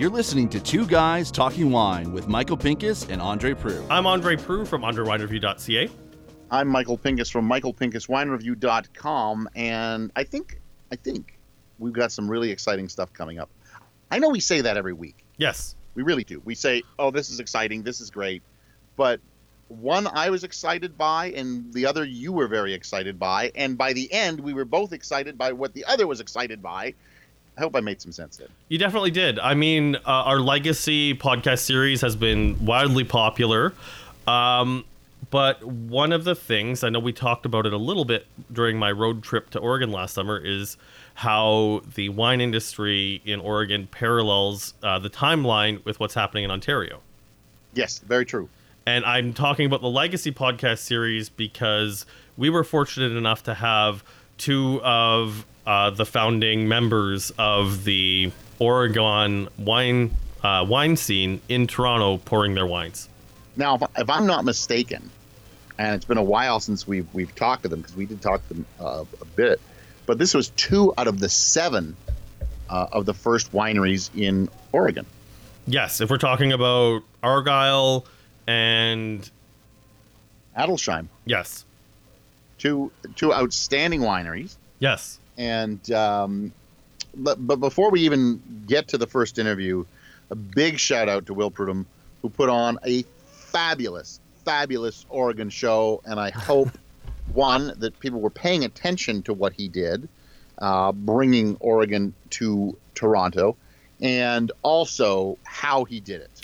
You're listening to Two Guys Talking Wine with Michael Pincus and Andre Prue. I'm Andre Prue from AndreWineReview.ca. I'm Michael Pincus from MichaelPincusWineReview.com, and I think we've got some really exciting stuff coming up. I know we say that every week. Yes. We really do. We say, oh, this is exciting, this is great, but one I was excited by and the other you were very excited by, and by the end we were both excited by what the other was excited by. I hope I made some sense there. You definitely did. I mean, our Legacy podcast series has been wildly popular, but one of the things, I know we talked about it a little bit during my road trip to Oregon last summer, is how the wine industry in Oregon parallels the timeline with what's happening in Ontario. Yes, very true. And I'm talking about the Legacy podcast series because we were fortunate enough to have two of the founding members of the Oregon wine scene in Toronto pouring their wines. Now, if I'm not mistaken, and it's been a while since we've talked to them, because we did talk to them a bit, but this was 2 out of the 7 of the first wineries in Oregon. Yes, if we're talking about Argyle and Adelsheim. Yes. Two outstanding wineries. Yes. And but before we even get to the first interview, a big shout out to Will Prudhomme, who put on a fabulous, fabulous Oregon show. And I hope, one, that people were paying attention to what he did, bringing Oregon to Toronto, and also how he did it.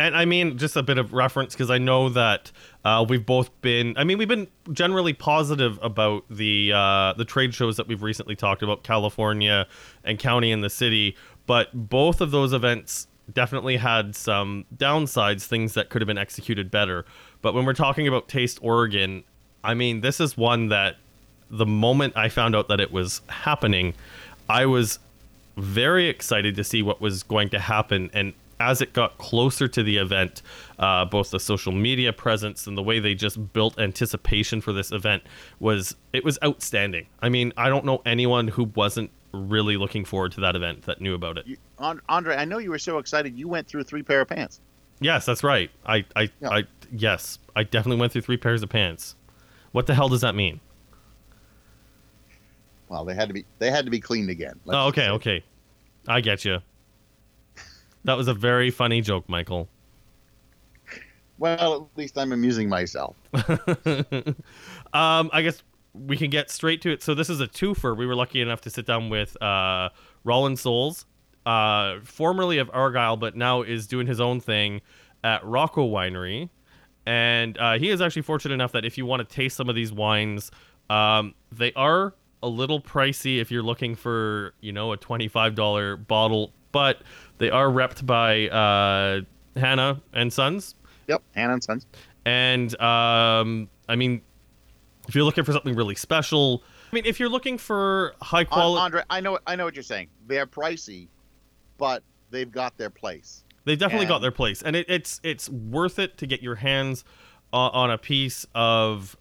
And I mean, just a bit of reference, because I know that we've been generally positive about the trade shows that we've recently talked about, California and County and the City. But both of those events definitely had some downsides, things that could have been executed better. But when we're talking about Taste Oregon, I mean, this is one that the moment I found out that it was happening, I was very excited to see what was going to happen. And as it got closer to the event, both the social media presence and the way they just built anticipation for this event was outstanding. I mean, I don't know anyone who wasn't really looking forward to that event that knew about it. Andre, I know you were so excited you went through 3 pair of pants. Yes, that's right. I definitely went through 3 pairs of pants. What the hell does that mean? Well, they had to be cleaned again. Okay. I get you. That was a very funny joke, Michael. Well, at least I'm amusing myself. I guess we can get straight to it. So this is a twofer. We were lucky enough to sit down with Rollin Soles, formerly of Argyle, but now is doing his own thing at Roco Winery. And he is actually fortunate enough that if you want to taste some of these wines, they are a little pricey if you're looking for, a $25 bottle, but they are repped by Hannah and Sons. Yep, Hannah and Sons. And, I mean, if you're looking for something really special, I mean, if you're looking for high quality... Andre, I know what you're saying. They're pricey, but they've got their place. They've definitely got their place. And it's worth it to get your hands on a piece of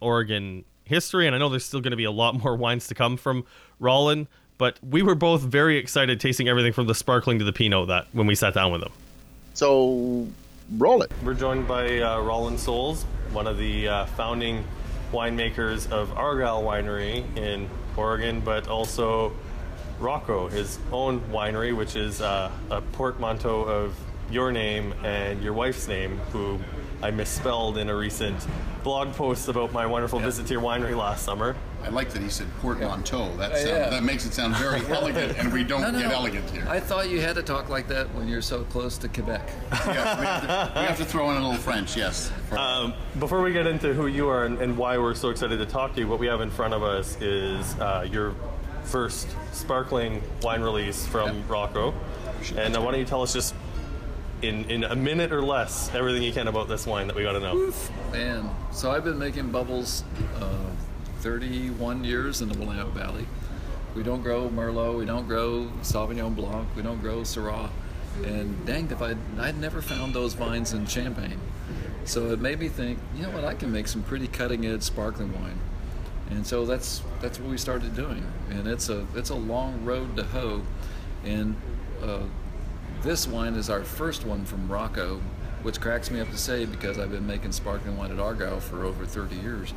Oregon history. And I know there's still going to be a lot more wines to come from Rollin, but we were both very excited tasting everything from the sparkling to the Pinot that when we sat down with them. So, roll it. We're joined by Rollin Soles, one of the founding winemakers of Argyle Winery in Oregon, but also Roco, his own winery, which is a portmanteau of your name and your wife's name, who I misspelled in a recent blog post about my wonderful visit to your winery last summer. I like that he said portmanteau. Yeah. That makes it sound very elegant, and we don't get elegant here. I thought you had to talk like that when you're so close to Quebec. Yeah, we have to throw in a little French, yes. Before we get into who you are and why we're so excited to talk to you, what we have in front of us is your first sparkling wine release from Roco. And why don't you tell us just in a minute or less everything you can about this wine that we got to know. Oof. Man, so I've been making bubbles 31 years in the Willamette Valley. We don't grow Merlot, we don't grow Sauvignon Blanc, we don't grow Syrah, and dang, if I'd never found those vines in Champagne. So it made me think, you know what, I can make some pretty cutting edge sparkling wine. And so that's what we started doing. And it's a long road to hoe, and This wine is our first one from Roco, which cracks me up to say because I've been making sparkling wine at Argyle for over 30 years.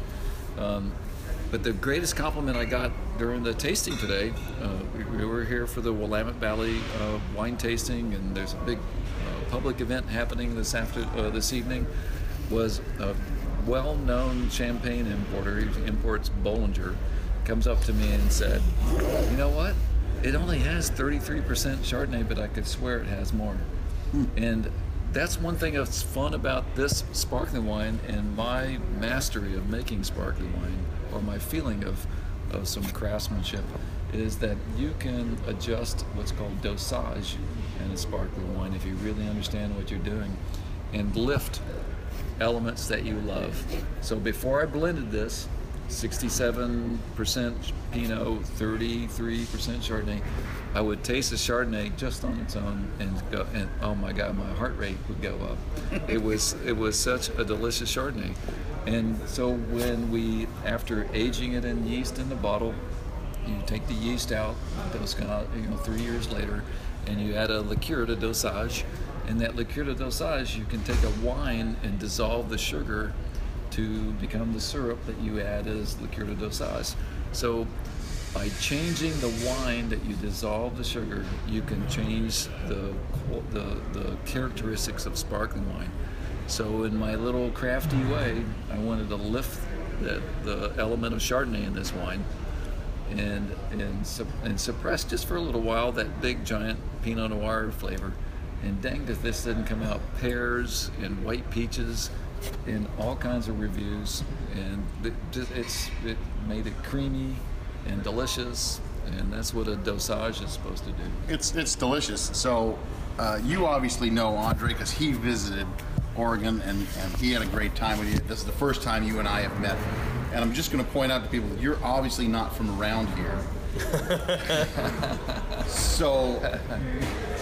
But the greatest compliment I got during the tasting today, we were here for the Willamette Valley wine tasting, and there's a big public event happening this evening, was a well-known champagne importer, he imports Bollinger, comes up to me and said, you know what, it only has 33% Chardonnay, but I could swear it has more. And that's one thing that's fun about this sparkling wine and my mastery of making sparkling wine, or my feeling of some craftsmanship, is that you can adjust what's called dosage in a sparkling wine if you really understand what you're doing, and lift elements that you love. So before I blended this, 67% Pinot, 33% Chardonnay, I would taste the Chardonnay just on its own and go, and oh my God, my heart rate would go up. It was such a delicious Chardonnay. And so when we, after aging it in yeast in the bottle, you take the yeast out, you know, 3 years later, and you add a liqueur de dosage, and that liqueur de dosage, you can take a wine and dissolve the sugar to become the syrup that you add as liqueur de dosage. So by changing the wine that you dissolve the sugar, you can change the characteristics of sparkling wine. So in my little crafty way, I wanted to lift the element of Chardonnay in this wine and suppress just for a little while that big giant Pinot Noir flavor. And danged if this didn't come out. Pears and white peaches in all kinds of reviews, and it made it creamy and delicious, and that's what a dosage is supposed to do. It's delicious. So you obviously know Andre because he visited Oregon and he had a great time with you. This is the first time you and I have met, and I'm just going to point out to people that you're obviously not from around here. So,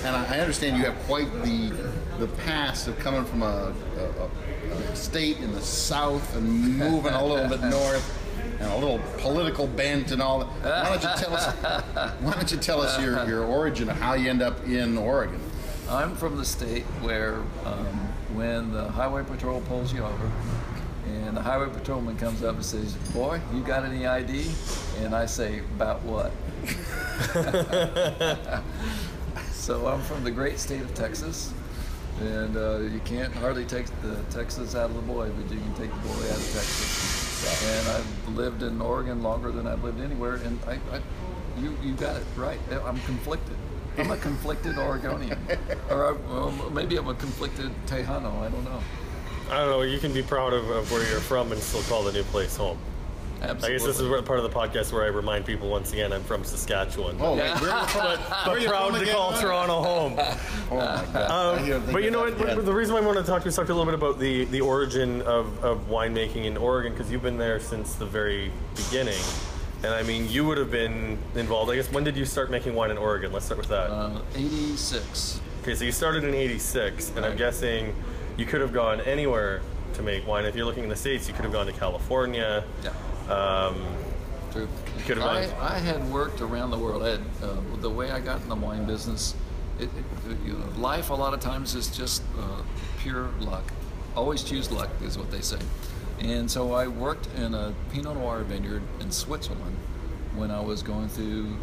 and I understand you have quite the past of coming from a state in the south and moving a little bit north, and a little political bent and all that. Why don't you tell us your origin of how you end up in Oregon? I'm from the state where when the highway patrol pulls you over, and the highway patrolman comes up and says, "Boy, you got any ID?" And I say, "About what?" So I'm from the great state of Texas, and you can't hardly take the Texas out of the boy, but you can take the boy out of Texas. And I've lived in Oregon longer than I've lived anywhere, and you got it right. I'm conflicted. I'm a conflicted Oregonian, or maybe I'm a conflicted Tejano. I don't know. I don't know, you can be proud of where you're from and still call the new place home. Absolutely. I guess this is part of the podcast where I remind people once again I'm from Saskatchewan. Oh, yeah. But proud to call Toronto home. Oh, my God. But you know what? The reason why I wanted to talk to you a little bit about the origin of winemaking in Oregon, because you've been there since the very beginning. And I mean, you would have been involved. I guess, when did you start making wine in Oregon? Let's start with that. 86. Okay, so you started in 86, and right. I'm guessing you could have gone anywhere to make wine. If you're looking in the States, you could have gone to California. Yeah. True. You could have I had worked around the world. The way I got in the wine business, life a lot of times is just pure luck. Always choose luck is what they say. And so I worked in a Pinot Noir vineyard in Switzerland when I was going through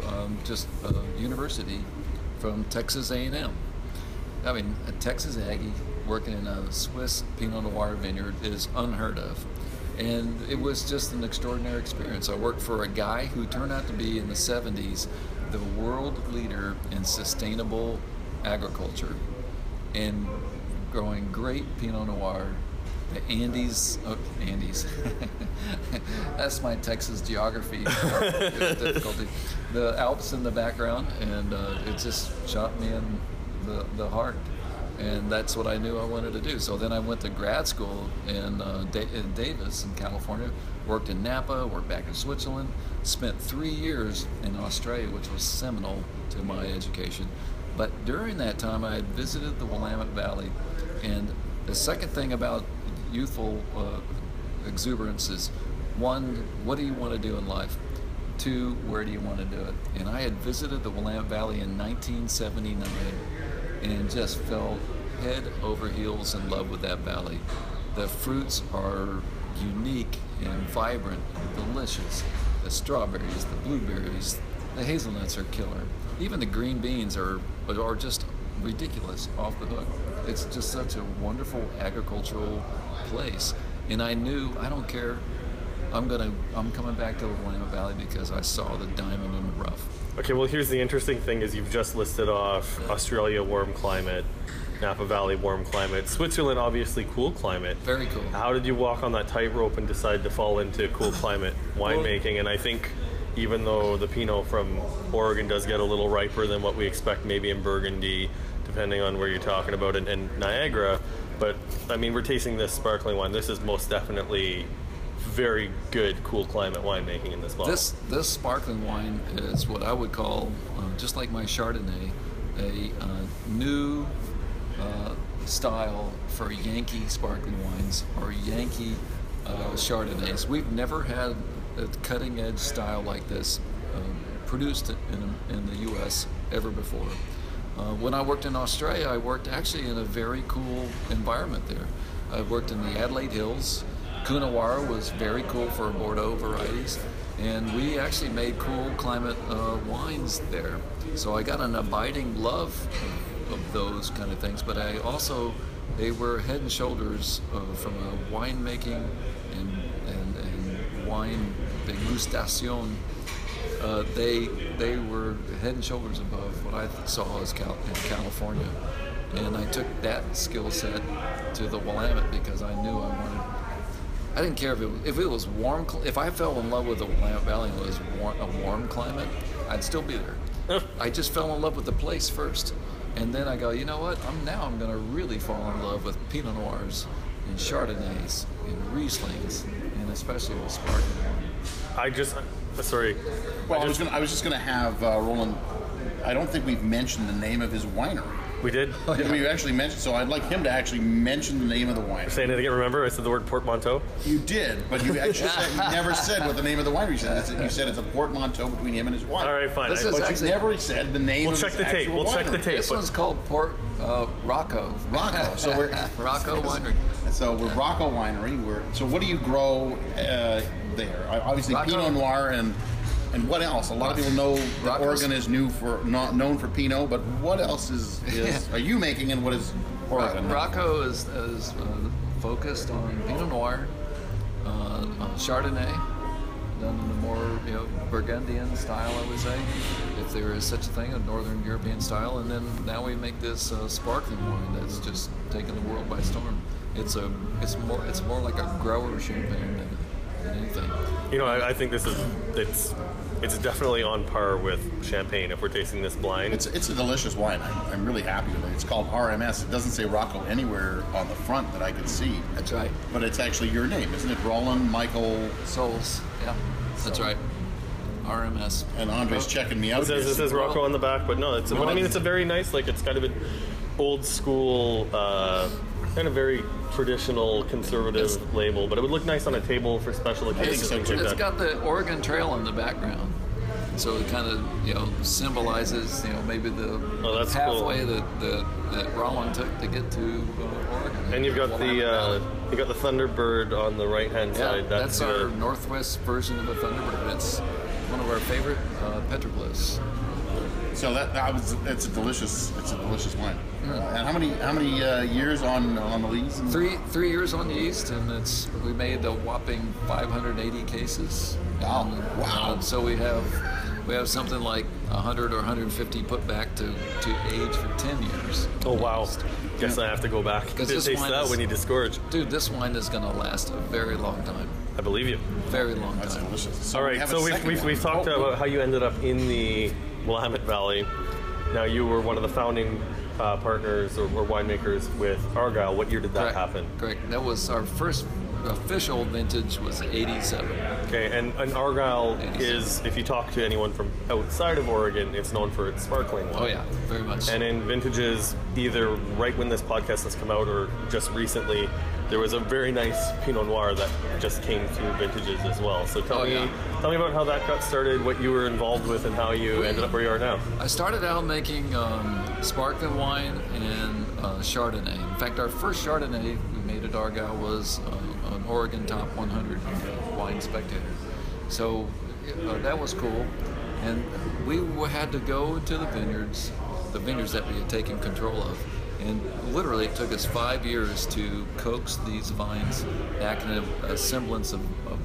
university from Texas A&M. I mean, a Texas Aggie working in a Swiss Pinot Noir vineyard is unheard of. And it was just an extraordinary experience. I worked for a guy who turned out to be, in the 70s, the world leader in sustainable agriculture and growing great Pinot Noir. The Andes, that's my Texas geography difficulty. The Alps in the background, and it just shot me in the heart. And that's what I knew I wanted to do. So then I went to grad school in Davis in California, worked in Napa, worked back in Switzerland, spent 3 years in Australia, which was seminal to my education. But during that time, I had visited the Willamette Valley. And the second thing about youthful exuberance is, one, what do you want to do in life? Two, where do you want to do it? And I had visited the Willamette Valley in 1979. and just fell head over heels in love with that valley. The fruits are unique and vibrant and delicious. The strawberries, the blueberries, the hazelnuts are killer. Even the green beans are just ridiculous, off the hook. It's just such a wonderful agricultural place. And I knew, I don't care, I'm coming back to the Willamette Valley because I saw the diamond in the rough. Okay, well, here's the interesting thing is you've just listed off Australia, warm climate, Napa Valley, warm climate, Switzerland, obviously, cool climate. Very cool. How did you walk on that tightrope and decide to fall into cool climate winemaking? And I think even though the Pinot from Oregon does get a little riper than what we expect maybe in Burgundy, depending on where you're talking about, and Niagara, but I mean, we're tasting this sparkling wine. This is most definitely very good cool climate winemaking in this bottle. This sparkling wine is what I would call, just like my Chardonnay, a new style for Yankee sparkling wines or Yankee Chardonnays. We've never had a cutting edge style like this produced in the U.S. ever before. When I worked in Australia, I worked actually in a very cool environment there. I worked in the Adelaide Hills. Coonawarra was very cool for Bordeaux varieties, and we actually made cool climate wines there. So I got an abiding love of those kind of things, but I also, they were head and shoulders from a winemaking and wine degustation. They were head and shoulders above what I saw as in California. And I took that skill set to the Willamette because I knew I wanted, I didn't care if it was warm, if I fell in love with the Willamette Valley and it was a warm climate, I'd still be there. I just fell in love with the place first. And then I go, you know what, I'm going to really fall in love with Pinot Noirs and Chardonnays and Rieslings, and especially with sparkling wine. I was just going to have Roland, I don't think we've mentioned the name of his winery. We did? Oh, yeah. We actually mentioned, so I'd like him to actually mention the name of the winery. Saying it again, remember? I said the word Portmanteau. You did, but you actually never said what the name of the winery said. You said it's a Portmanteau between him and his wife. All right, fine. But you never said the name of his actual winery. We'll check the tape. This one's called Roco. So we're Roco Winery. So we're Roco Winery. So what do you grow there? Obviously Roco. Pinot Noir and what else? A lot of people know that Oregon is known for Pinot, but what else are you making, and what is Oregon? Roco is focused on Pinot Noir, on Chardonnay, done in a more Burgundian style, I would say, if there is such a thing, a Northern European style. And then now we make this sparkling wine that's just taken the world by storm. It's more like a grower champagne than anything. You know, I think this it's definitely on par with champagne if we're tasting this blind. It's a delicious wine. I'm really happy with it. It's called RMS. It doesn't say Roco anywhere on the front that I could see. That's right. But it's actually your name, isn't it? Rollin Soles. Yeah, that's right. RMS. And Andre's checking me out. It says Roco on the back, but no. It's a very nice, like, it's kind of an old school, kind of very traditional, conservative label, but it would look nice on a table for special occasions. It's got the Oregon Trail in the background, so it kind of symbolizes maybe the pathway that Rollin took to get to Oregon. And you've got the Thunderbird on the right hand side. That's our northwest version of the Thunderbird. It's one of our favorite petroglyphs. So it's a delicious wine. And how many years on the lees? Three years on the yeast, and we made a whopping 580 cases. Wow! So we have something like 100 or 150 put back to age for 10 years. Oh wow! Guess I have to go back because it tastes out when you disgorge. Dude, this wine is going to last a very long time. I believe you. Very long time. That's delicious. So all right, we've talked about how you ended up in the Willamette Valley. Now, you were one of the founding partners or winemakers with Argyle. What year did that happen? Correct. That was our first official vintage was 87. Okay, and Argyle is, if you talk to anyone from outside of Oregon, it's known for its sparkling wine. Oh yeah, very much. And in vintages, either right when this podcast has come out or just recently, there was a very nice Pinot Noir that just came through vintages as well. So tell me about how that got started, what you were involved with, and how you ended up where you are now. I started out making sparkling wine and Chardonnay. In fact, our first Chardonnay we made at Argyle was an Oregon Top 100 Wine Spectator. So that was cool. And we had to go to the vineyards that we had taken control of. And literally it took us 5 years to coax these vines back in a semblance of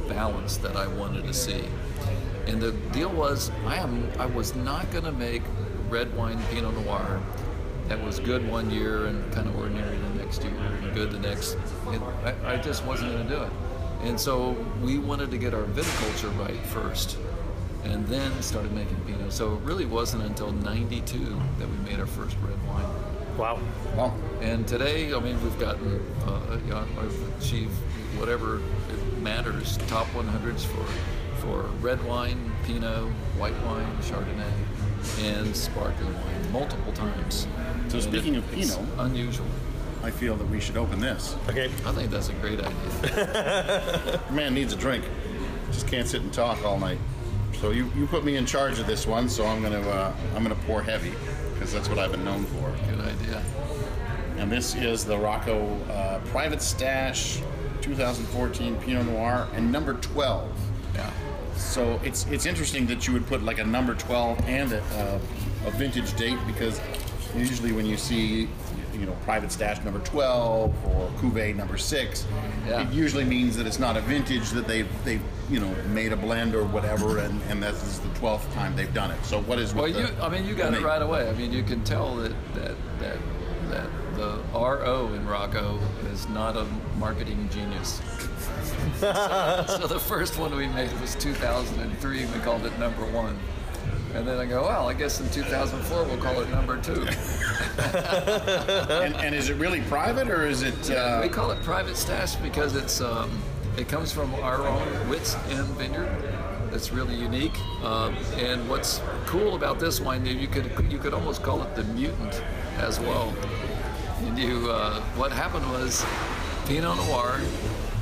balance that I wanted to see. And the deal was, I was not going to make red wine Pinot Noir that was good one year and kind of ordinary the next year and good the next. I just wasn't going to do it. And so we wanted to get our viticulture right first, and then started making Pinot. So it really wasn't until 92 that we made our first red wine. Wow. Wow. And today, I mean, we've gotten, you know, I've achieved whatever it matters, top 100s for red wine, Pinot, white wine, Chardonnay, and sparkling wine multiple times. So and speaking of Pinot, it's unusual. I feel that we should open this. Okay. I think that's a great idea. Man needs a drink. Just can't sit and talk all night. So you put me in charge of this one, so I'm gonna pour heavy, because that's what I've been known for. Good idea. And this is the Roco Private Stash 2014 Pinot Noir and number 12. Yeah. So it's interesting that you would put like a number 12 and a vintage date, because usually when you see, you know, private stash number 12 or cuvee number 6, yeah, it usually means that it's not a vintage, that they've you know, made a blend or whatever, and this is the 12th time they've done it. So what is what? Well, I mean, you got it right away. I mean, you can tell that the RO in Roco is not a marketing genius. So the first one we made was 2003. We called it number 1. And then I go, well, I guess in 2004 we'll call it number 2. and is it really private, or is it? Yeah, we call it private stash because it's it comes from our own Wits End Vineyard. It's really unique. And what's cool about this wine, you could almost call it the mutant as well. And what happened was, Pinot Noir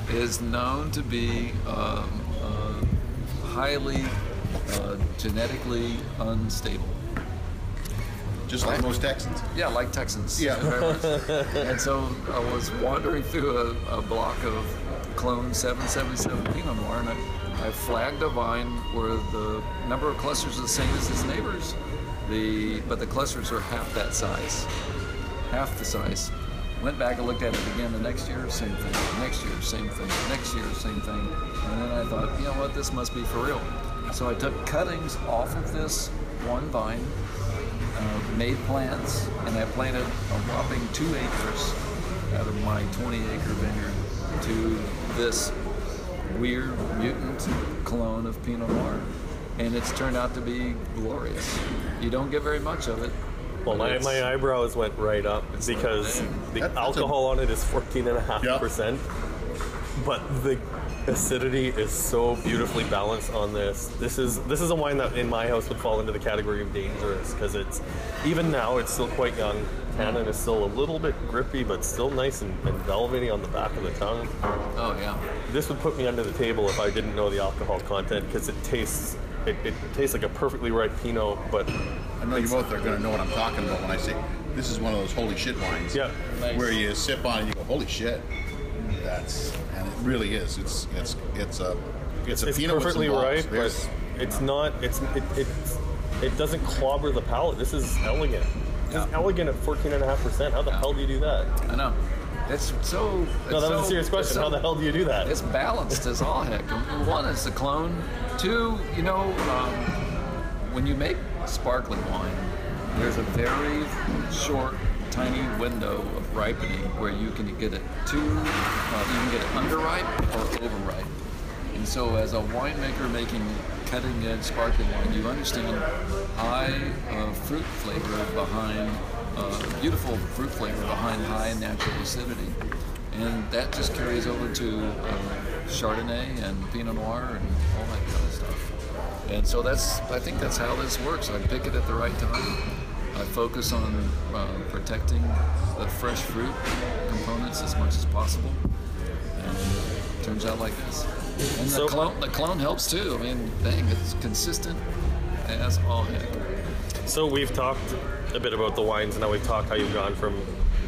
is known to be highly genetically unstable. Just like most Texans. Yeah, like Texans. Yeah. And so I was wandering through a block of clone 777 Pinot Noir, and I flagged a vine where the number of clusters are the same as its neighbors, but the clusters are half the size. Went back and looked at it again the next year, same thing, next year, same thing, next year, same thing. And then I thought, you know what, this must be for real. So I took cuttings off of this one vine, made plants, and I planted a whopping 2 acres out of my 20-acre vineyard to this weird mutant clone of Pinot Noir. And it's turned out to be glorious. You don't get very much of it. Well, my eyebrows went right up because the alcohol on it is 14.5%, but the acidity is so beautifully balanced on this. This is a wine that in my house would fall into the category of dangerous, because it's, even now, it's still quite young. Tannin is still a little bit grippy, but still nice and velvety on the back of the tongue. Oh yeah. This would put me under the table if I didn't know the alcohol content, because it tastes like a perfectly ripe Pinot, but I know you both are going to know what I'm talking about when I say this is one of those holy shit wines. Yeah. Nice. Where you sip on it and you go, holy shit. And it really is. It's perfectly ripe, but it's not. It doesn't clobber the palate. This is elegant. This is elegant at 14.5%. How the hell do you do that? I know. It's so. No, that was a serious question. How the hell do you do that? It's balanced as all heck. One, it's the clone. Two, you know, when you make sparkling wine, there's a very short, tiny window of ripening where you can get it underripe or overripe. And so as a winemaker making cutting edge sparkling wine, you understand high fruit flavor behind, beautiful fruit flavor behind high natural acidity. And that just carries over to Chardonnay and Pinot Noir and all that kind of stuff. And so I think that's how this works. I pick it at the right time. I focus on protecting the fresh fruit components as much as possible, turns out like this. And so the clone helps too. I mean, dang, it's consistent as all heck. So we've talked a bit about the wines, and now we've talked how you've gone from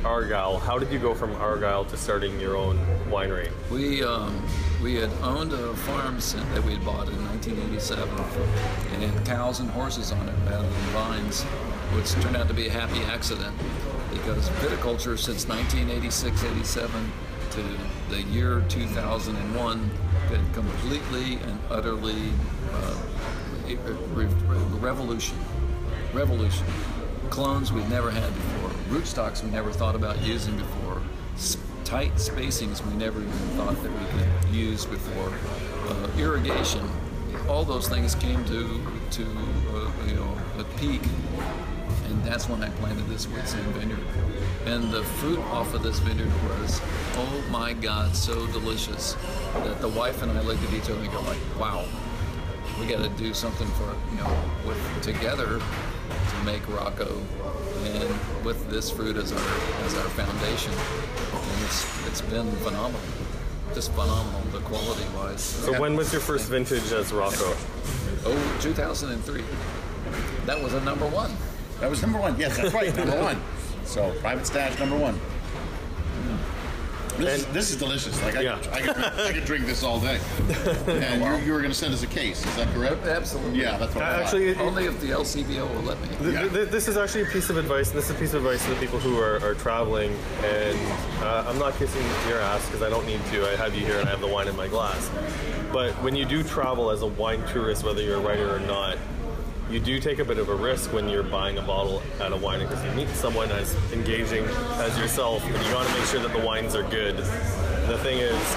Argyle. How did you go from Argyle to starting your own winery? We had owned a farm that we had bought in 1987, and it had cows and horses on it rather than vines, which turned out to be a happy accident, because viticulture since 1986-87 to the year 2001 had completely and utterly revolution. Clones we'd never had before, rootstocks we never thought about using before, tight spacings we never even thought that we could use before, irrigation, all those things came to a peak, and that's when I planted this Wits End Vineyard. And the fruit off of this vineyard was, oh my God, so delicious, that the wife and I looked at each other and go like, wow, we got to do something for, together to make Roco, and with this fruit as our foundation. It's been phenomenal, just phenomenal, the quality-wise. So when was your first vintage as Roco? Oh, 2003. That was a number one. That was number one, yes, that's right, number one. So, private stash, number one. This is delicious. Like I could drink this all day. And you were going to send us a case, is that correct? Absolutely. Yeah, that's what I thought. Only if the LCBO will let me. This is actually a piece of advice, and this is a piece of advice to the people who are traveling. And I'm not kissing your ass because I don't need to. I have you here and I have the wine in my glass. But when you do travel as a wine tourist, whether you're a writer or not, you do take a bit of a risk when you're buying a bottle at a winery, because you meet someone as engaging as yourself, and you want to make sure that the wines are good. The thing is,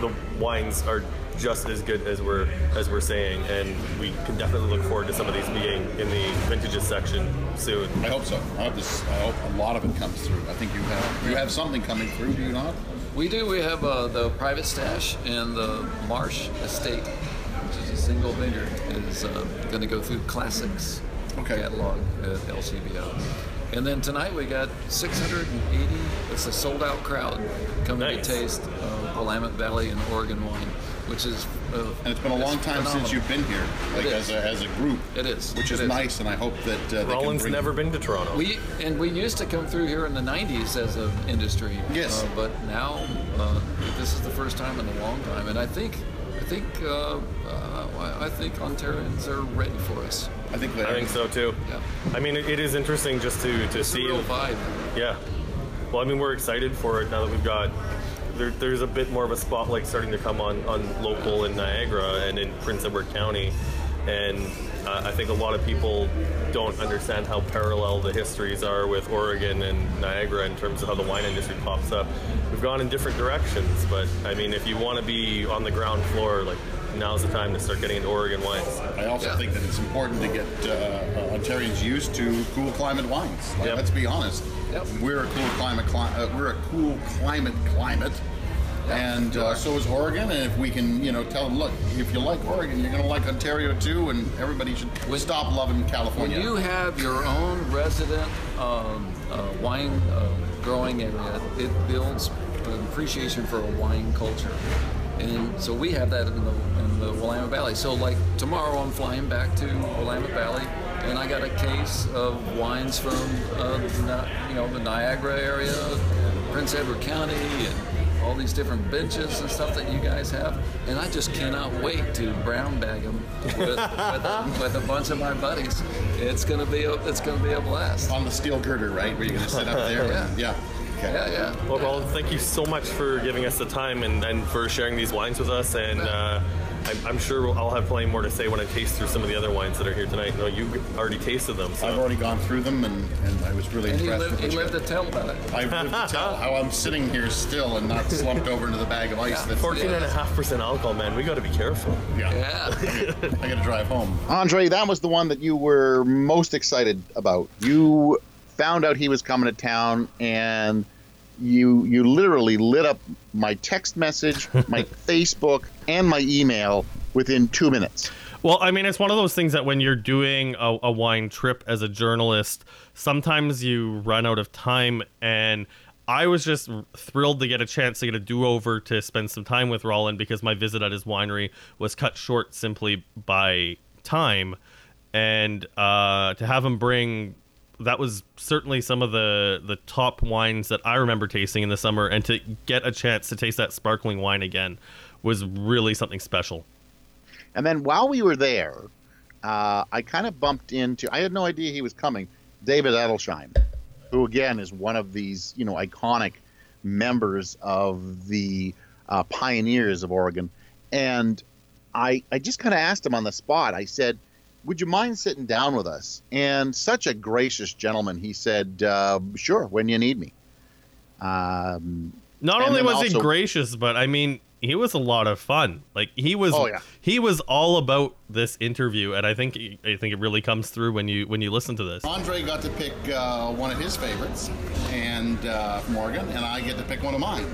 the wines are just as good as we're saying, and we can definitely look forward to some of these being in the vintages section soon. I hope so. I hope a lot of it comes through. I think you have something coming through, do you not? We do. We have the private stash and the Marsh Estate. Single vineyard is going to go through classics catalog at LCBO, and then tonight we got 680. It's a sold-out crowd coming to taste Willamette Valley and Oregon wine, which is and it's been a long time since you've been here, like as a group. It is, which is nice, and I hope that Rollin's never been to Toronto. We used to come through here in the '90s as an industry, yes, but now this is the first time in a long time, and I think Ontarians are ready for us. I think so too. Yeah. I mean, it is interesting just to see the vibe. Yeah. Well, I mean, we're excited for it now that we've got. There's a bit more of a spotlight starting to come on local in Niagara and in Prince Edward County, and I think a lot of people don't understand how parallel the histories are with Oregon and Niagara in terms of how the wine industry pops up. We've gone in different directions, but I mean, if you want to be on the ground floor, like now's the time to start getting into Oregon wines. I also think that it's important to get Ontarians used to cool climate wines. Like, let's be honest, we're a cool climate. And so is Oregon, and if we can, tell them, look, if you like Oregon, you're going to like Ontario too, and everybody should stop loving California. When you have your own resident wine growing area, it builds an appreciation for a wine culture. And so we have that in the Willamette Valley. So like tomorrow I'm flying back to Willamette Valley, and I got a case of wines from the Niagara area, Prince Edward County, and all these different benches and stuff that you guys have, and I just cannot wait to brown bag them with a bunch of my buddies. It's gonna be a blast. On the steel girder, right? Where you're gonna sit up there? Yeah. Well, thank you so much for giving us the time and for sharing these wines with us. And I'm sure I'll have plenty more to say when I taste through some of the other wines that are here tonight. No, you already tasted them. So. I've already gone through them, and I was really impressed. He lived to tell about it. I've lived to tell how I'm sitting here still and not slumped over into the bag of ice. 14.5% alcohol, man. We got to be careful. I got to drive home. Andre, that was the one that you were most excited about. You found out he was coming to town, and you literally lit up my text message, my Facebook, and my email within 2 minutes. Well, I mean, it's one of those things that when you're doing a wine trip as a journalist, sometimes you run out of time, and I was just thrilled to get a chance to get a do-over to spend some time with Rollin, because my visit at his winery was cut short simply by time. And to have him bring... That was certainly some of the top wines that I remember tasting in the summer, and to get a chance to taste that sparkling wine again was really something special. And then while we were there, I kind of bumped into, I had no idea he was coming, David Adelsheim, who again is one of these, you know, iconic members of the pioneers of Oregon. And I just kind of asked him on the spot. I said, would you mind sitting down with us? And such a gracious gentleman, he said, sure, when you need me. Not only was he gracious, but I mean, he was a lot of fun. Like he was all about this interview, and I think it really comes through when you listen to this. Andre got to pick one of his favorites, and from Oregon, and I get to pick one of mine.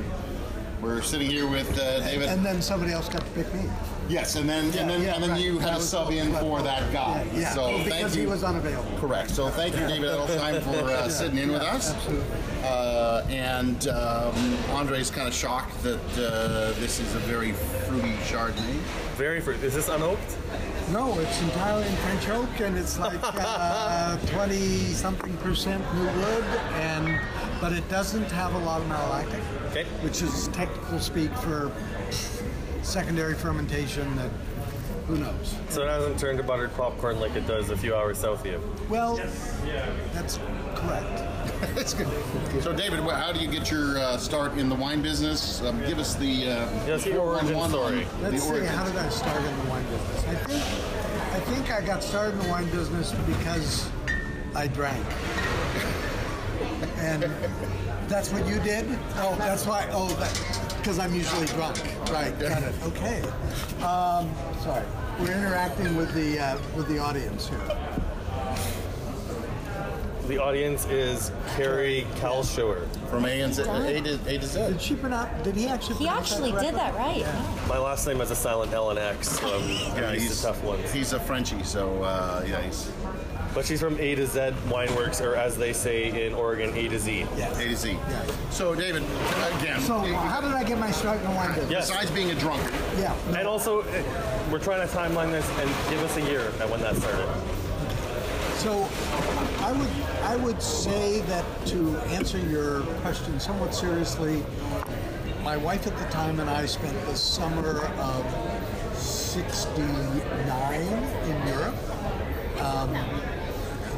We're sitting here with David, and then somebody else got to pick me. Yes, and then you had to sub in for that guy. Yeah, yeah. So because thank you. He was unavailable. Correct. So thank you, David Adelsheim, for sitting in with us. And Andre's kind of shocked that this is a very fruity Chardonnay. Very fruity. Is this unoaked? No, it's entirely in French oak, and it's like 20-something percent new wood, but it doesn't have a lot of malolactic, which is technical speak for secondary fermentation that, who knows? So it hasn't turned to buttered popcorn like it does a few hours south of you. Well, that's correct. That's good. So David, how do you get your start in the wine business? Give us the origin story. How did I start in the wine business? I think I got started in the wine business because I drank. And that's what you did? Oh, that's why. Oh, because I'm usually drunk. Right, got it. Okay. Sorry. We're interacting with the audience here. The audience is Carrie Kalshoer from A to Z. Did she pronounce? Did he actually? He actually did that right. Yeah. Yeah. My last name has a silent L and X. So he's a tough one. He's a Frenchie, so he's. But she's from A to Z Wineworks, or as they say in Oregon, A to Z. Yes. A to Z. Yeah. So, David, again. So, how did I get my start in the wine business? Yes. Besides being a drunk. Yeah. No. And also, we're trying to timeline this and give us a year at when that started. So, I would say that to answer your question somewhat seriously, my wife at the time and I spent the summer of 1969 in Europe.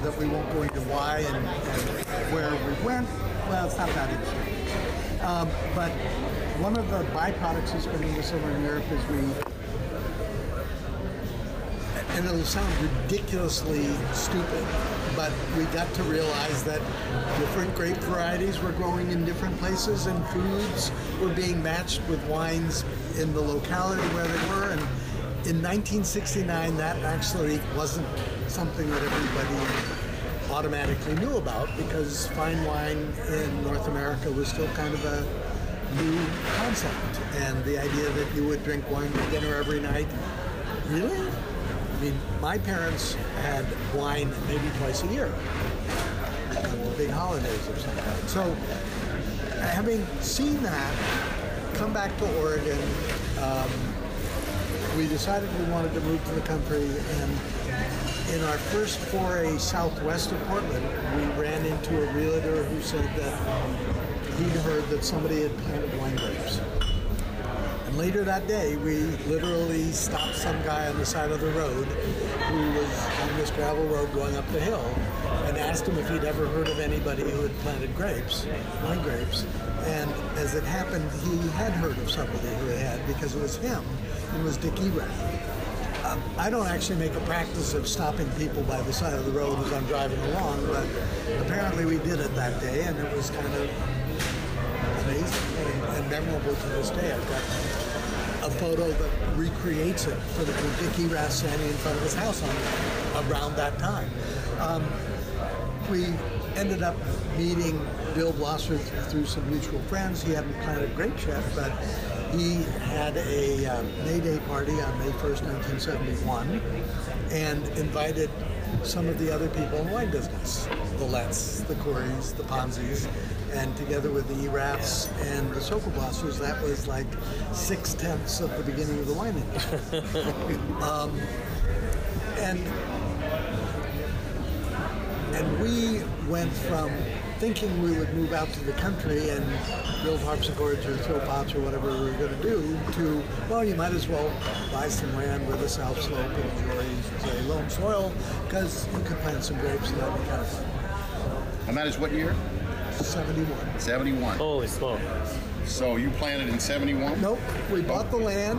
That we won't go into why and where we went. Well, it's not that interesting. But one of the byproducts of spending the summer in Europe is and it'll sound ridiculously stupid, but we got to realize that different grape varieties were growing in different places, and foods were being matched with wines in the locality where they were. And in 1969, that actually wasn't something that everybody automatically knew about, because fine wine in North America was still kind of a new concept. And the idea that you would drink wine for dinner every night, really? I mean, my parents had wine maybe twice a year, the big holidays or something. So having seen that, come back to Oregon, we decided we wanted to move to the country, and in our first foray southwest of Portland, we ran into a realtor who said that he'd heard that somebody had planted wine grapes. And later that day, we literally stopped some guy on the side of the road who was on this gravel road going up the hill, and asked him if he'd ever heard of anybody who had planted wine grapes. And as it happened, he had heard of somebody who had, because it was him, and was Dick Erath. I don't actually make a practice of stopping people by the side of the road as I'm driving along, but apparently we did it that day, and it was kind of amazing and memorable to this day. I've got a photo that recreates it for the Dick Erath standing in front of his house around that time. We ended up meeting Bill Blosser through some mutual friends. He hadn't planted grapes yet, but he had a May Day party on May 1st, 1971, and invited some of the other people in the wine business, the Letts, the Coreys, the Ponzies, and together with the Eraths and the Roco Blossers, that was like 6/10 of the beginning of the wine industry. And we went from thinking we would move out to the country and build harpsichords or throw pots or whatever we were going to do, to, well, you might as well buy some land with a south slope and enjoy, say, loam soil, because you could plant some grapes and that kind of thing. And that is what year? 71. 71. Holy smoke. So you planted in 71? Nope. We bought the land,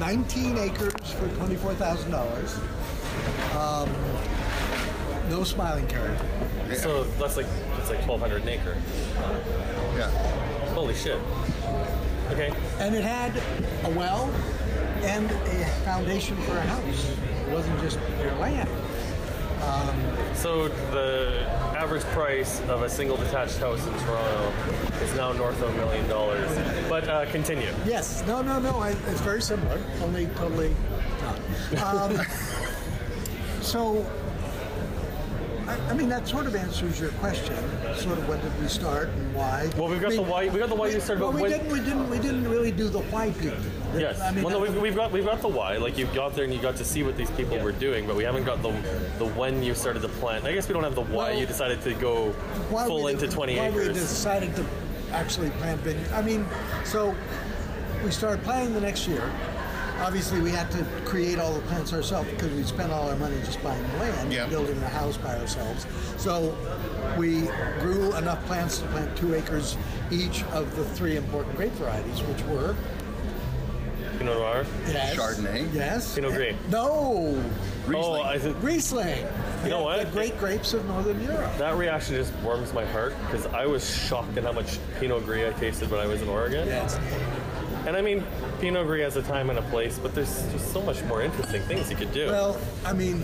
19 acres for $24,000. No smiling carrier. Yeah. So that's like 1,200 an acre. Yeah. Holy shit. Okay. And it had a well and a foundation for a house. It wasn't just your land. So the average price of a single detached house in Toronto is now north of $1 million. But continue. Yes. No. It's very similar. Only totally not. So. I mean, that sort of answers your question. Sort of when did we start and why? Well, we've got the why. We got the why you started. Well, we didn't really do the why people. Yes. I mean, well, no, we've got the why. Like you got there and you got to see what these people were doing, but we haven't got the when you started the plant. I guess we don't have the why. Well, you decided to go full into 20 acres. Why we decided to actually plant vineyards. I mean, so we started planting the next year. Obviously, we had to create all the plants ourselves because we spent all our money just buying the land and building the house by ourselves. So we grew enough plants to plant 2 acres each of the 3 important grape varieties, which were Pinot Noir, yes. Chardonnay, yes, Pinot Gris. No, Riesling. Riesling. You know what? The great grapes of Northern Europe. That reaction just warms my heart because I was shocked at how much Pinot Gris I tasted when I was in Oregon. Yes. And I mean, Pinot Gris has a time and a place, but there's just so much more interesting things you could do. Well, I mean,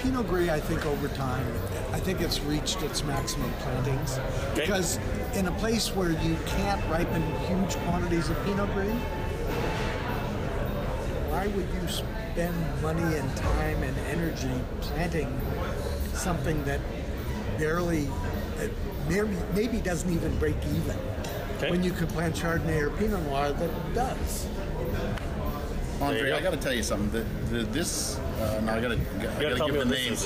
Pinot Gris, I think over time, I think it's reached its maximum plantings. Okay. Because in a place where you can't ripen huge quantities of Pinot Gris, why would you spend money and time and energy planting something that maybe doesn't even break even? Okay. When you can plant Chardonnay or Pinot Noir that does. Andre, I got to tell you something. I got to give the names.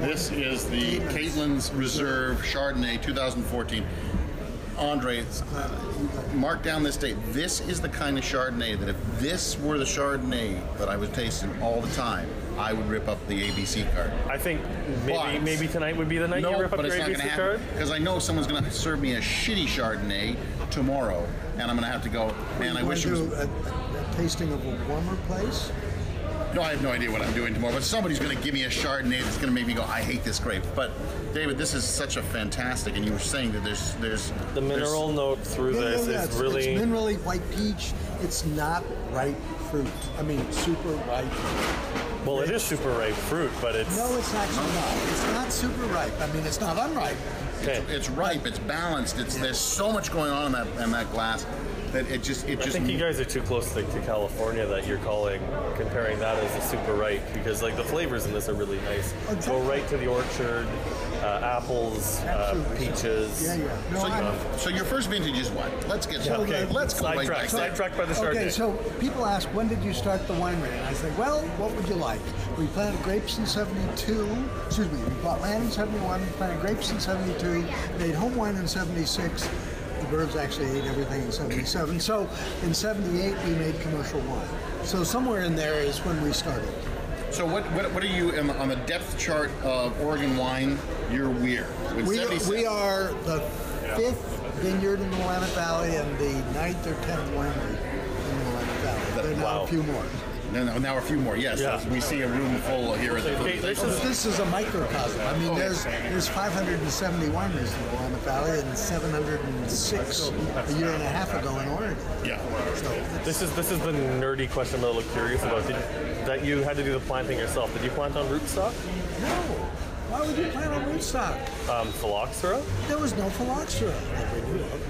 This is the Caitlin's Reserve Chardonnay 2014. Andre, mark down this date. This is the kind of Chardonnay that if this were the Chardonnay that I was tasting all the time, I would rip up the ABC card. I think maybe tonight would be the night you rip up your ABC card? Because I know someone's going to serve me a shitty Chardonnay tomorrow, and I'm going to have to go, man, I wish it was... A tasting of a warmer place? No, I have no idea what I'm doing tomorrow, but somebody's going to give me a Chardonnay that's going to make me go, I hate this grape. But, David, this is such a fantastic, and you were saying that there's the mineral note through this is really... It's minerally white peach. It's not ripe fruit. I mean, super ripe fruit. Well, it is super ripe fruit, but it's... No, it's actually not. It's not super ripe. I mean, it's not unripe. Okay. It's ripe. It's balanced. There's so much going on in that glass that it just... I think you guys are too close to California that you're comparing that as a super ripe, because like the flavors in this are really nice. Exactly. Go right to the orchard, apples, peaches. Yeah. No, so your first vintage is what? Let's get started. Okay. Let's go right back. Sidetracked by the Chardonnay. Okay, so people ask, when did you start the winery? And I say, well, what would you like? We planted grapes in 72. Excuse me, we bought land in 71, planted grapes in 72, made home wine in 76. The birds actually ate everything in 77. So in 78, we made commercial wine. So somewhere in there is when we started. So what are you on the depth chart of Oregon wine? You're weird. We are the 5th vineyard in the Willamette Valley and the 9th or 10th winery in the Willamette Valley. There are now a few more. Now a few more. Yes, yeah. We see a room full here at the booth. This is a microcosm. I mean, there's 570 wineries in the Willamette Valley and 706 a year and a half ago in Oregon. Yeah. So this is the nerdy question I'm a little curious about. That you had to do the planting yourself. Did you plant on rootstock? No. Why would you plant on rootstock? Phylloxera? There was no phylloxera that we knew of.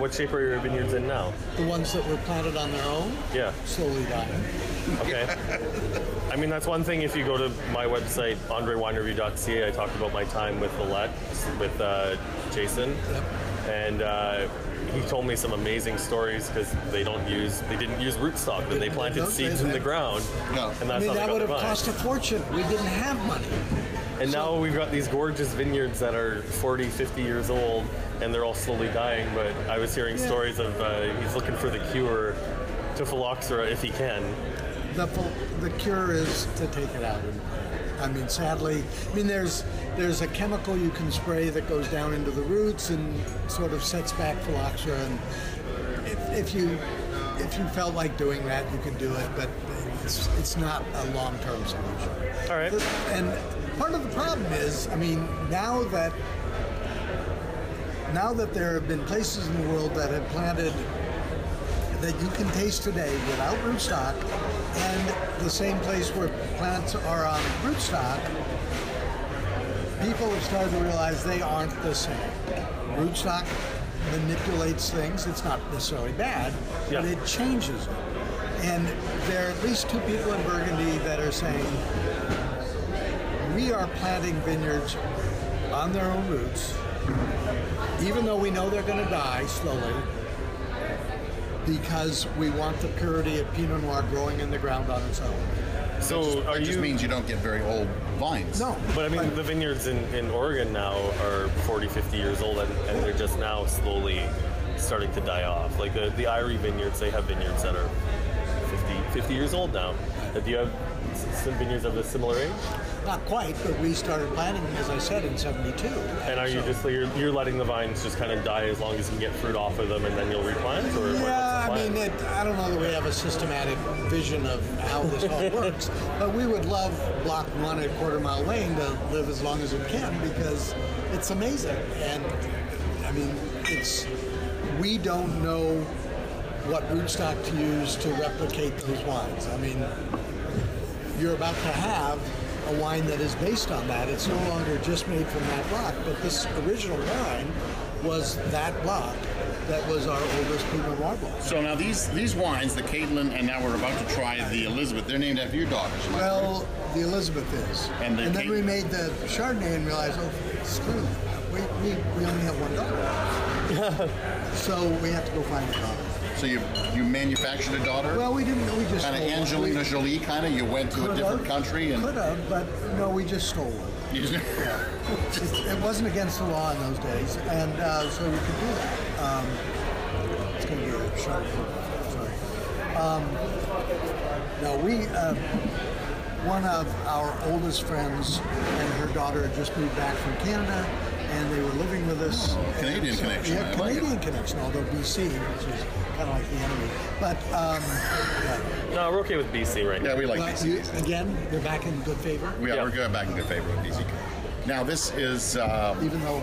What shape are your vineyards in now? The ones that were planted on their own? Yeah. Slowly dying. Okay. I mean, that's one thing. If you go to my website, andrewinereview.ca, I talked about my time with Willette, with Jason. Yep. And he told me some amazing stories because they didn't use rootstock, but they planted seeds in the ground. No. And that's how they got their vines. That would have cost a fortune. We didn't have money. And now we've got these gorgeous vineyards that are 40, 50 years old, and they're all slowly dying. But I was hearing stories of he's looking for the cure to phylloxera if he can. The cure is to take it out. I mean, sadly, there's a chemical you can spray that goes down into the roots and sort of sets back phylloxera. And if you felt like doing that, you could do it, but it's not a long-term solution. All right. Part of the problem is, I mean, now that there have been places in the world that have planted that you can taste today without rootstock, and the same place where plants are on rootstock, people have started to realize they aren't the same. Rootstock manipulates things. It's not necessarily bad, but it changes them. And there are at least two people in Burgundy that are saying, we are planting vineyards on their own roots, even though we know they're going to die slowly, because we want the purity of Pinot Noir growing in the ground on its own. So it just means you don't get very old vines. No. But I mean, the vineyards in Oregon now are 40, 50 years old, and they're just now slowly starting to die off. Like the Irie vineyards, they have vineyards that are 50 years old now. Do you have some vineyards of a similar age? Not quite, but we started planting, as I said, in 72. And are you you're letting the vines just kind of die as long as you can get fruit off of them, and then you'll replant? Or yeah, I mean, I don't know that we have a systematic vision of how this all works, but we would love Block 1 at Quarter Mile Lane to live as long as it can, because it's amazing. And, I mean, we don't know what rootstock to use to replicate those wines. I mean, you're about to have a wine that is based on that. It's no longer just made from that block, but this original wine was that block that was our oldest Pinot Noir block. So now these wines, the Caitlin, and now we're about to try the Elizabeth, they're named after your daughters. Well, the Elizabeth is. And then we made the Chardonnay and realized, screw it. We only have one daughter. So we have to go find a daughter. So you manufactured a daughter? Well, we didn't. We just kind of Angelina Jolie, kind of. You went to a different country and could have, but no, we just stole one. It wasn't against the law in those days, and so we could do that. It's going to be a short. Sorry. One of our oldest friends and her daughter had just moved back from Canada. And they were living with us. Canadian connection. Yeah, Canadian connection, although BC, which is kind of like the enemy. But, no, we're okay with BC right now. Yeah, we like BC. Again, they're back in good favor. We're going back in good favor with BC. Now, this is... even though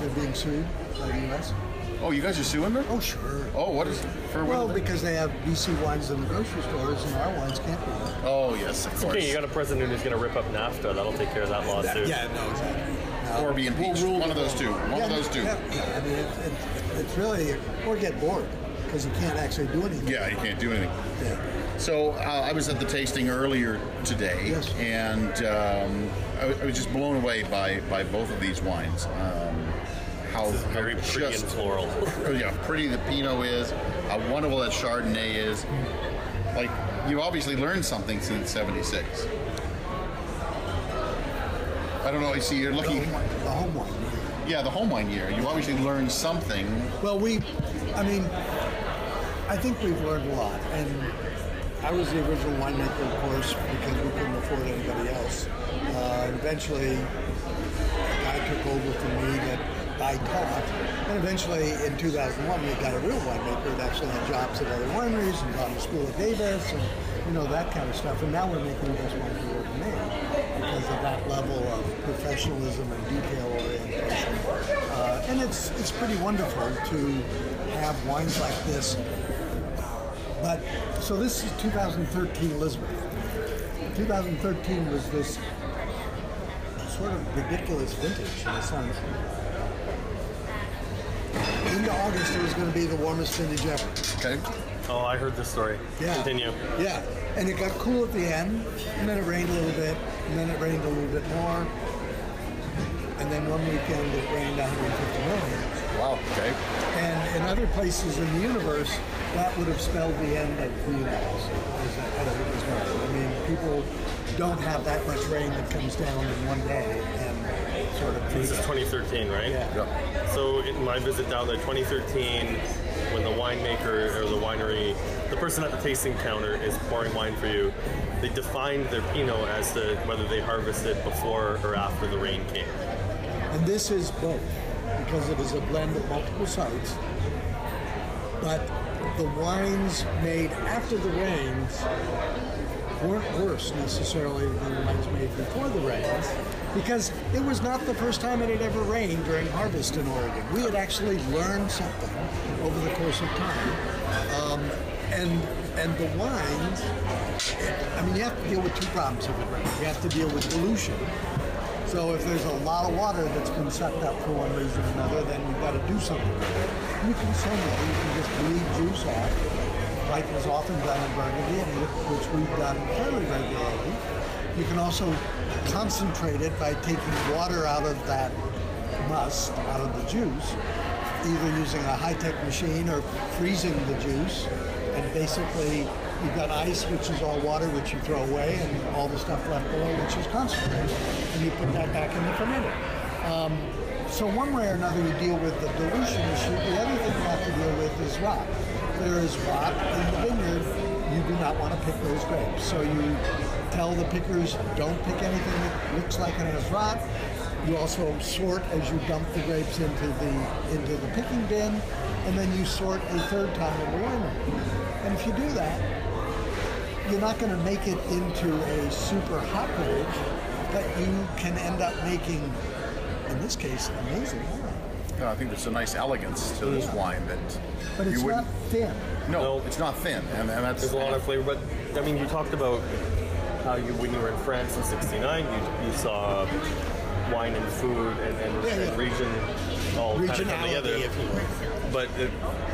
they're being sued by the U.S.? Oh, you guys are suing them? Oh, sure. Oh, what is it? Well, because they have BC wines in the grocery stores and our wines can't be there. Oh, yes, of course. Okay, you got a president who's going to rip up NAFTA. That'll take care of that lawsuit. Exactly. Or be impeached. One of those two. One of those two. Yeah. I mean, it's really, or get bored because you can't actually do anything. Yeah, you can't do anything. Yeah. So I was at the tasting earlier today, and I was just blown away by both of these wines. How this is very pretty and floral. How pretty the Pinot is. How wonderful that Chardonnay is. Like, you obviously learned something since '76. I don't know, I see you're looking... The home wine year. Yeah, the home wine year. You obviously learned something. Well, I think we've learned a lot. And I was the original winemaker, of course, because we couldn't afford anybody else. Eventually, a guy took over from me that I taught. And eventually, in 2001, we got a real winemaker that actually had jobs at other wineries and got a school at Davis and, that kind of stuff. And now we're making the best wine in the world because of that level of professionalism and detail orientation. And it's pretty wonderful to have wines like this. But, so this is 2013 Elizabeth. 2013 was this sort of ridiculous vintage in the sense. Into August, it was going to be the warmest vintage ever. Okay. Oh, I heard this story. Yeah. Continue. Yeah. And it got cool at the end, and then it rained a little bit, and then it rained a little bit more. And then one weekend it rained 150 millimeters. Wow, okay. And in other places in the universe, that would have spelled the end of the universe. I mean, people don't have that much rain that comes down in one day. And sort of this is 2013, right? Yeah. Yeah. So in my visit down there, 2013, when the winemaker or the winery, the person at the tasting counter is pouring wine for you, they defined their Pinot as to whether they harvested before or after the rain came. And this is both, because it is a blend of multiple sites, but the wines made after the rains weren't worse necessarily than the wines made before the rains, because it was not the first time it had ever rained during harvest in Oregon. We had actually learned something over the course of time. And the wines, I mean, you have to deal with two problems if it rains. You have to deal with dilution. So if there's a lot of water that's been sucked up for one reason or another, then you've got to do something with it. You can send it, you can just bleed juice out, like is often done in Burgundy, and which we've done fairly regularly. You can also concentrate it by taking water out of that must, out of the juice, either using a high-tech machine or freezing the juice. And basically, you've got ice, which is all water, which you throw away, and all the stuff left below, which is concentrated, and you put that back in the fermenter. So one way or another, you deal with the dilution issue. The other thing you have to deal with is rot. There is rot in the vineyard. You do not want to pick those grapes. So you tell the pickers, don't pick anything that looks like it has rot. You also sort as you dump the grapes into the picking bin, and then you sort a third time in the winery. And if you do that, you're not going to make it into a super hot vintage, but you can end up making, in this case, amazing wine. Yeah, I think there's a nice elegance to this wine that. But it's not thin. No, it's not thin, and that's there's a lot of flavor. But I mean, you talked about how you, when you were in France in '69, you saw wine and food and region all kind of come together. But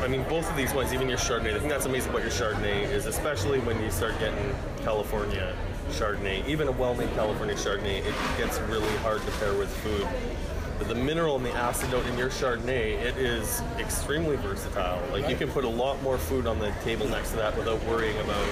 I mean, both of these wines, even your Chardonnay, the thing that's amazing about your Chardonnay is, especially when you start getting California Chardonnay, even a well-made California Chardonnay, it gets really hard to pair with food. But the mineral and the acid note in your Chardonnay, it is extremely versatile. Like right. You can put a lot more food on the table next to that without worrying about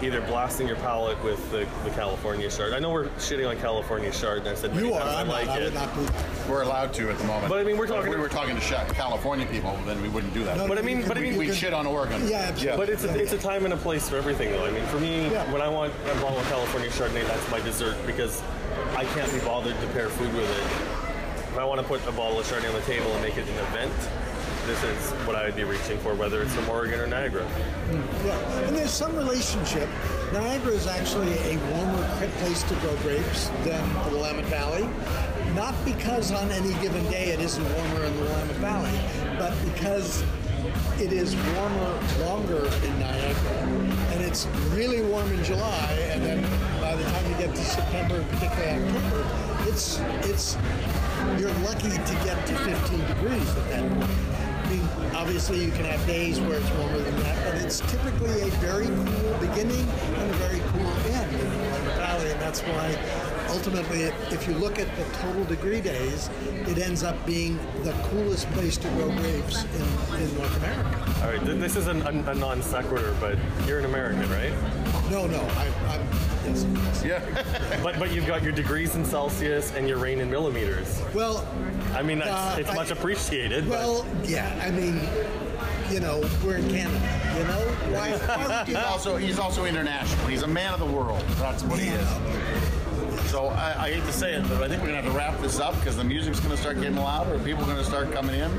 either blasting your palate with the California Chard. I know we're shitting on California Chard, and I said you are. We're allowed to at the moment. But I mean, if we were talking to California people, then we wouldn't do that. No, but we shit on Oregon. Yeah, absolutely. But it's a time and a place for everything, though. I mean, for me, when I want a bottle of California Chardonnay, that's my dessert because I can't be bothered to pair food with it. If I want to put a bottle of Chardonnay on the table and make it an event, this is what I would be reaching for, whether it's from Oregon or Niagara. Yeah, and there's some relationship. Niagara is actually a warmer place to grow grapes than the Willamette Valley, not because on any given day it isn't warmer in the Willamette Valley, but because it is warmer longer in Niagara, and it's really warm in July, and then by the time you get to September, particularly October, it's you're lucky to get to 15 degrees at that point. I mean, obviously you can have days where it's warmer than that, but it's typically a very cool beginning and a very cool end in the Willamette Valley, and that's why ultimately, if you look at the total degree days, it ends up being the coolest place to grow grapes in North America. All right, this is a non sequitur, but you're an American, right? No, I'm yes. Yeah. but you've got your degrees in Celsius and your rain in millimeters. Well, I mean, it's much appreciated. Well, but. Yeah, I mean, you know, we're in Canada, you know? Why do you also, he's also international. He's a man of the world. That's what he is. So I hate to say it, but I think we're going to have to wrap this up because the music's going to start getting louder and people are going to start coming in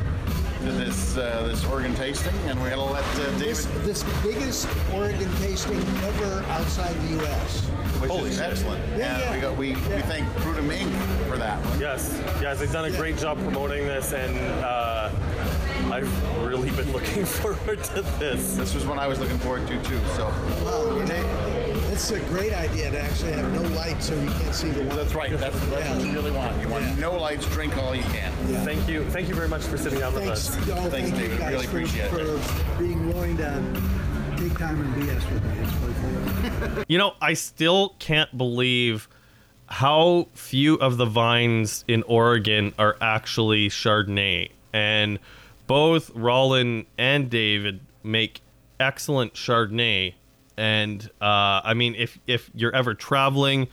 to this Oregon tasting, and we're going to let David... This biggest Oregon tasting ever outside the U.S. Which is excellent. Yeah. And we thank Prudhomme Inc. for that one. Yes, they've done a great job promoting this, and I've really been looking forward to this. This was one I was looking forward to, too, so... It's a great idea to actually have no lights so you can't see the wine. That's right. That's what you really want. You want no lights, drink all you can. Yeah. Thank you very much for sitting down with us. Thanks, David. Really appreciate it. For being willing to free time and BS with me. You know, I still can't believe how few of the vines in Oregon are actually Chardonnay. And both Rollin and David make excellent Chardonnay. And, I mean, if you're ever traveling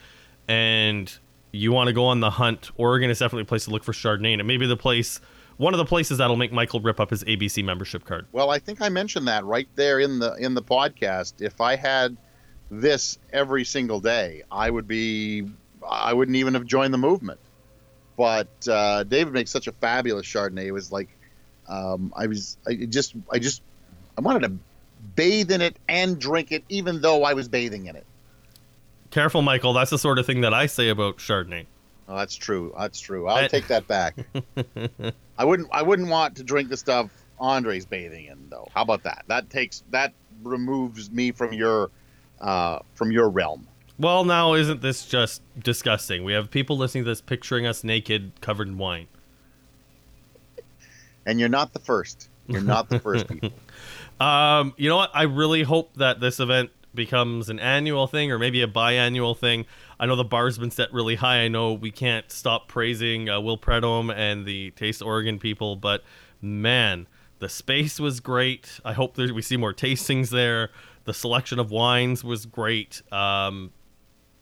and you want to go on the hunt, Oregon is definitely a place to look for Chardonnay. And it may be the place... one of the places that'll make Michael rip up his ABC membership card. Well, I think I mentioned that right there in the podcast. If I had this every single day, I wouldn't even have joined the movement. But David makes such a fabulous Chardonnay. It was like I wanted to bathe in it and drink it, even though I was bathing in it. Careful, Michael. That's the sort of thing that I say about Chardonnay. Oh, that's true. That's true. I'll take that back. I wouldn't want to drink the stuff Andre's bathing in, though. How about that? That removes me from your realm. Well, now isn't this just disgusting? We have people listening to this picturing us naked, covered in wine. And you're not the first. You're not the first people. You know what? I really hope that this event becomes an annual thing or maybe a biannual thing. I know the bar's been set really high. I know we can't stop praising Will Prudhomme and the Taste Oregon people, but man, the space was great. I hope we see more tastings there. The selection of wines was great.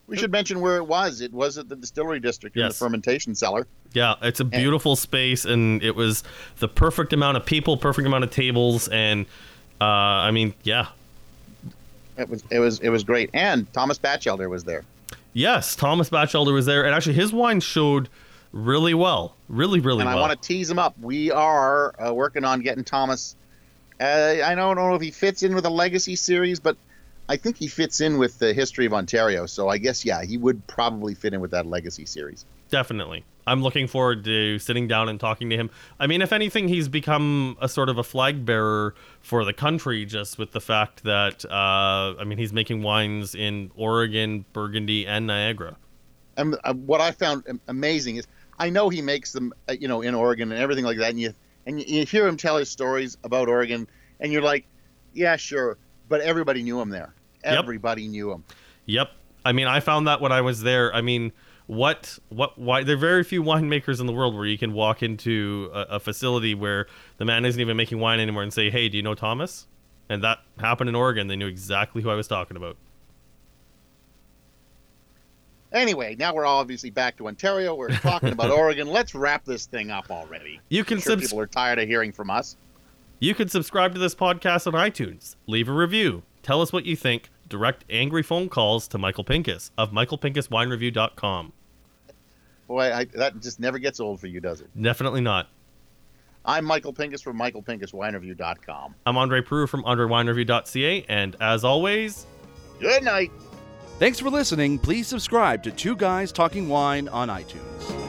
We should mention where it was. It was at the distillery district in the fermentation cellar. Yeah, it's a beautiful space, and it was the perfect amount of people, perfect amount of tables, and I mean, yeah. It was great, and Thomas Batchelder was there. Yes, Thomas Batchelder was there, and actually his wine showed really well, really well. And I want to tease him up. We are working on getting Thomas. I don't know if he fits in with a legacy series, but I think he fits in with the history of Ontario. So I guess, yeah, he would probably fit in with that legacy series. Definitely. I'm looking forward to sitting down and talking to him. I mean, if anything, he's become a sort of a flag bearer for the country just with the fact that, I mean, he's making wines in Oregon, Burgundy, and Niagara. And what I found amazing is I know he makes them, you know, in Oregon and everything like that. And you hear him tell his stories about Oregon and you're like, yeah, sure. But everybody knew him there. Everybody knew him. Yep. I mean, I found that when I was there. I mean, why there are very few winemakers in the world where you can walk into a facility where the man isn't even making wine anymore and say, hey, do you know Thomas? And that happened in Oregon. They knew exactly who I was talking about. Anyway, now we're obviously back to Ontario. We're talking about Oregon. Let's wrap this thing up already. People are tired of hearing from us. You can subscribe to this podcast on iTunes. Leave a review. Tell us what you think. Direct angry phone calls to Michael Pincus of michaelpincuswinereview.com. Boy, that just never gets old for you, does it? Definitely not. I'm Michael Pincus from michaelpincuswinereview.com. I'm Andre Prue from andrewinereview.ca, and as always, good night. Thanks for listening. Please subscribe to Two Guys Talking Wine on iTunes.